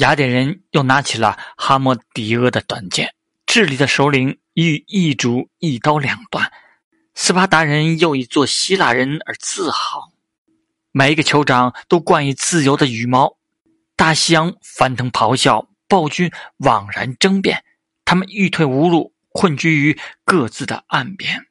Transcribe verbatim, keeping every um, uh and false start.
雅典人又拿起了哈莫迪厄的短剑，智利的首领欲一竹一刀两断，斯巴达人又以做希腊人而自豪，每一个酋长都冠以自由的羽毛。大西洋翻腾咆哮，暴君枉然争辩，他们欲退无路，困居于各自的岸边。